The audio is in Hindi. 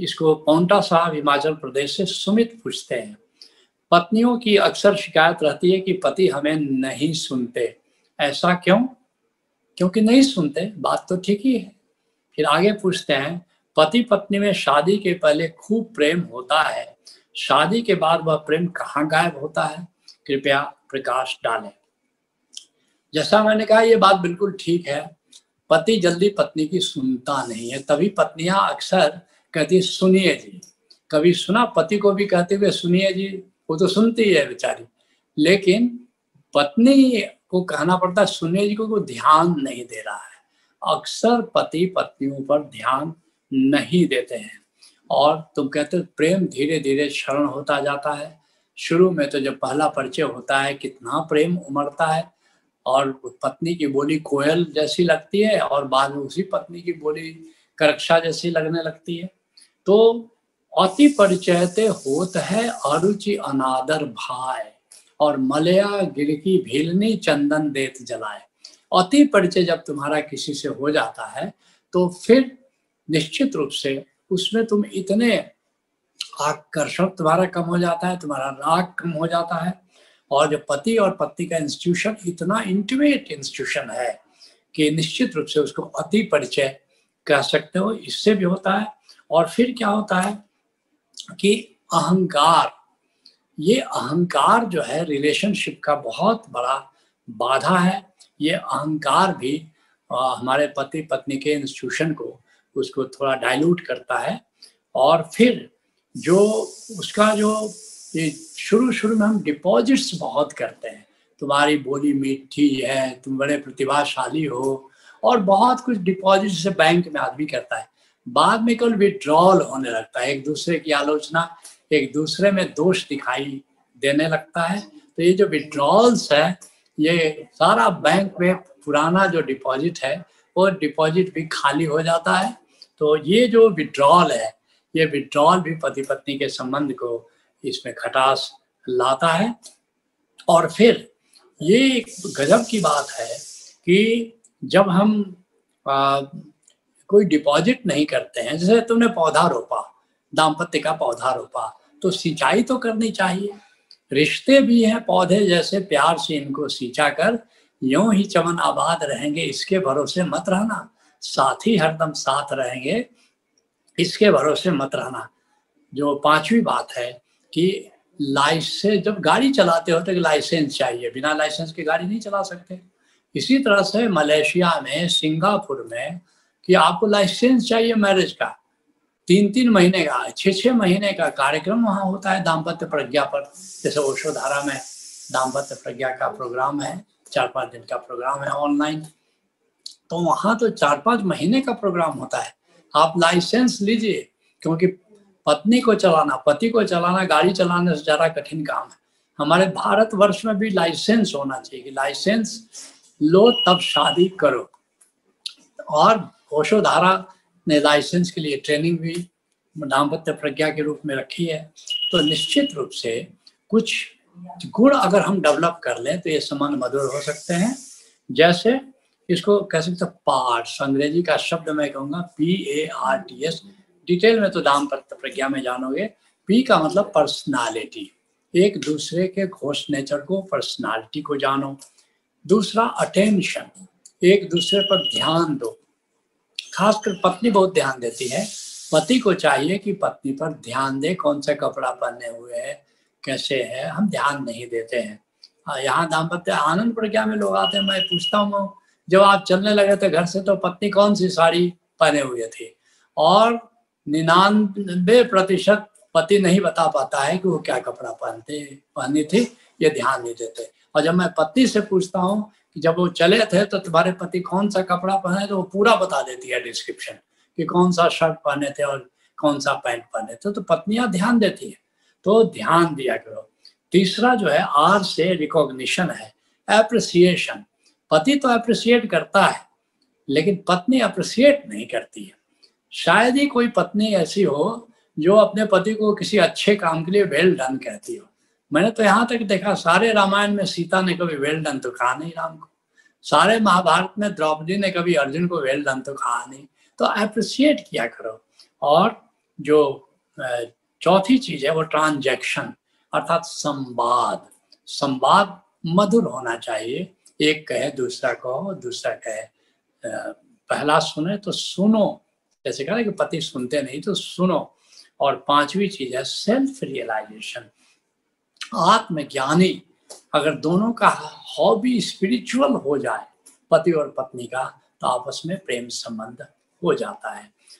इसको पोंटा साहब हिमाचल प्रदेश से सुमित पूछते हैं। पत्नियों की अक्सर शिकायत रहती है कि पति हमें नहीं सुनते, ऐसा क्यों? क्योंकि नहीं सुनते, बात तो ठीक ही है। फिर आगे पूछते हैं, पति पत्नी में शादी के पहले खूब प्रेम होता है, शादी के बाद वह प्रेम कहाँ गायब होता है? कृपया प्रकाश डालें। जैसा मैंने कहा यह बात बिल्कुल ठीक है, पति जल्दी पत्नी की सुनता नहीं है, तभी पत्नियां अक्सर कहती सुनिए जी। कभी सुना पति को भी कहते हुए सुनिए जी? वो तो सुनती है बेचारी, लेकिन पत्नी को कहना पड़ता है सुनिए जी, को ध्यान नहीं दे रहा है। अक्सर पति पत्नियों पर ध्यान नहीं देते हैं और तुम कहते हो प्रेम धीरे धीरे क्षरण होता जाता है। शुरू में तो जब पहला परिचय होता है कितना प्रेम उमड़ता है और पत्नी की बोली कोयल जैसी लगती है और बाद में उसी पत्नी की बोली करक्षा जैसी लगने लगती है। तो अति परिचयते होत है अरुचि अनादर भाए और मलया गिरकी भीलनी चंदन देत जलाए। अति परिचय जब तुम्हारा किसी से हो जाता है तो फिर निश्चित रूप से उसमें तुम इतने आकर्षण तुम्हारा कम हो जाता है, तुम्हारा राग कम हो जाता है। और जो पति और पत्नी का इंस्टीट्यूशन इतना इंटीमेट इंस्टीट्यूशन है कि निश्चित रूप से उसको अति परिचय कह सकते हो, इससे भी होता है। और फिर क्या होता है कि अहंकार, ये अहंकार जो है रिलेशनशिप का बहुत बड़ा बाधा है। ये अहंकार भी हमारे पति पत्नी के इंस्टीट्यूशन को उसको थोड़ा डाइल्यूट करता है। और फिर जो उसका जो ये शुरू में हम डिपॉजिट्स बहुत करते हैं, तुम्हारी बोली मीठी है, तुम बड़े प्रतिभाशाली हो, और बहुत कुछ डिपॉजिट से बैंक में आदमी करता है। बाद में कल विड्रॉल होने लगता है, एक दूसरे की आलोचना, एक दूसरे में दोष दिखाई देने लगता है। तो ये जो विड्रॉल्स है, ये सारा बैंक में पुराना जो डिपॉजिट है वो डिपॉजिट भी खाली हो जाता है। तो ये जो विड्रॉल है, ये विड्रॉल भी पति पत्नी के संबंध को इसमें खटास लाता है। और फिर ये एक गजब की बात है कि जब हम कोई डिपॉजिट नहीं करते हैं, जैसे तुमने पौधा रोपा, दाम्पत्य का पौधा रोपा, तो सिंचाई तो करनी चाहिए। रिश्ते भी हैं पौधे जैसे, प्यार से इनको सिंचा कर यूं ही चमन आबाद रहेंगे इसके भरोसे मत रहना, साथ ही हरदम साथ रहेंगे इसके भरोसे मत रहना। जो पांचवी बात है कि लाइसेंस, जब गाड़ी चलाते हो तो लाइसेंस चाहिए, बिना लाइसेंस के गाड़ी नहीं चला सकते। इसी तरह से मलेशिया में, सिंगापुर में कि आपको लाइसेंस चाहिए मैरिज का, 3-3 महीने का, 6-6 महीने का कार्यक्रम वहाँ होता है दाम्पत्य प्रज्ञा पर। जैसे ओशोधारा में दाम्पत्य प्रज्ञा का प्रोग्राम है, 4-5 दिन का प्रोग्राम है ऑनलाइन, तो वहाँ तो 4-5 महीने का प्रोग्राम होता है। आप लाइसेंस लीजिए, क्योंकि पत्नी को चलाना, पति को चलाना गाड़ी चलाने से ज़्यादा कठिन काम है। हमारे भारतवर्ष में भी लाइसेंस होना चाहिए कि लाइसेंस लो तब शादी करो। और ओशोधारा ने लाइसेंस के लिए ट्रेनिंग भी दाम्पत्य प्रज्ञा के रूप में रखी है। तो निश्चित रूप से कुछ गुण अगर हम डेवलप कर लें तो ये संबंध मधुर हो सकते हैं। जैसे इसको कह सकते पार्ट्स, अंग्रेजी का शब्द मैं कहूँगा PARTS, डिटेल में तो दाम्पत्य प्रज्ञा में जानोगे। पी का मतलब पर्सनालिटी, एक दूसरे के घोष नेचर को, पर्सनालिटी को जानो। दूसरा अटेंशन, एक दूसरे पर ध्यान दो, खासकर पत्नी बहुत ध्यान देती है। पति को चाहिए कि पत्नी पर ध्यान दे, कौन सा कपड़ा पहने हुए है, कैसे है, हम ध्यान नहीं देते हैं। यहाँ दाम्पत्य आनंद प्रज्ञा में लोग आते हैं, मैं पूछता हूँ जब आप चलने लगे थे घर से तो पत्नी कौन सी साड़ी पहने हुए थी, और 99% पति नहीं बता पाता है कि वो क्या कपड़ा पहनी थी, ये ध्यान नहीं देते। और जब मैं पत्नी से पूछता हूँ कि जब वो चले थे तो तुम्हारे पति कौन सा कपड़ा पहने, तो वो पूरा बता देती है डिस्क्रिप्शन कि कौन सा शर्ट पहने थे और कौन सा पैंट पहने थे। तो पत्नियां ध्यान देती है, तो ध्यान दिया करो। तीसरा जो है आर से रिकॉग्निशन है, एप्रिसिएशन। पति तो एप्रिसिएट करता है लेकिन पत्नी एप्रिसिएट नहीं करती है। शायद ही कोई पत्नी ऐसी हो जो अपने पति को किसी अच्छे काम के लिए वेल डन कहती हो। मैंने तो यहाँ तक देखा सारे रामायण में सीता ने कभी वेल डन तो कहा नहीं राम को, सारे महाभारत में द्रौपदी ने कभी अर्जुन को वेल डन तो कहा नहीं। तो एप्रिसिएट किया करो। और जो चौथी चीज है वो ट्रांजैक्शन अर्थात संवाद। संवाद मधुर होना चाहिए, एक कहे दूसरा कहो, दूसरा कहे पहला सुने तो सुनो, जैसे कहा कि पति सुनते नहीं तो सुनो। और पांचवी चीज है सेल्फ रियलाइजेशन, आत्मज्ञानी। अगर दोनों का हॉबी स्पिरिचुअल हो जाए पति और पत्नी का, तो आपस में प्रेम संबंध हो जाता है।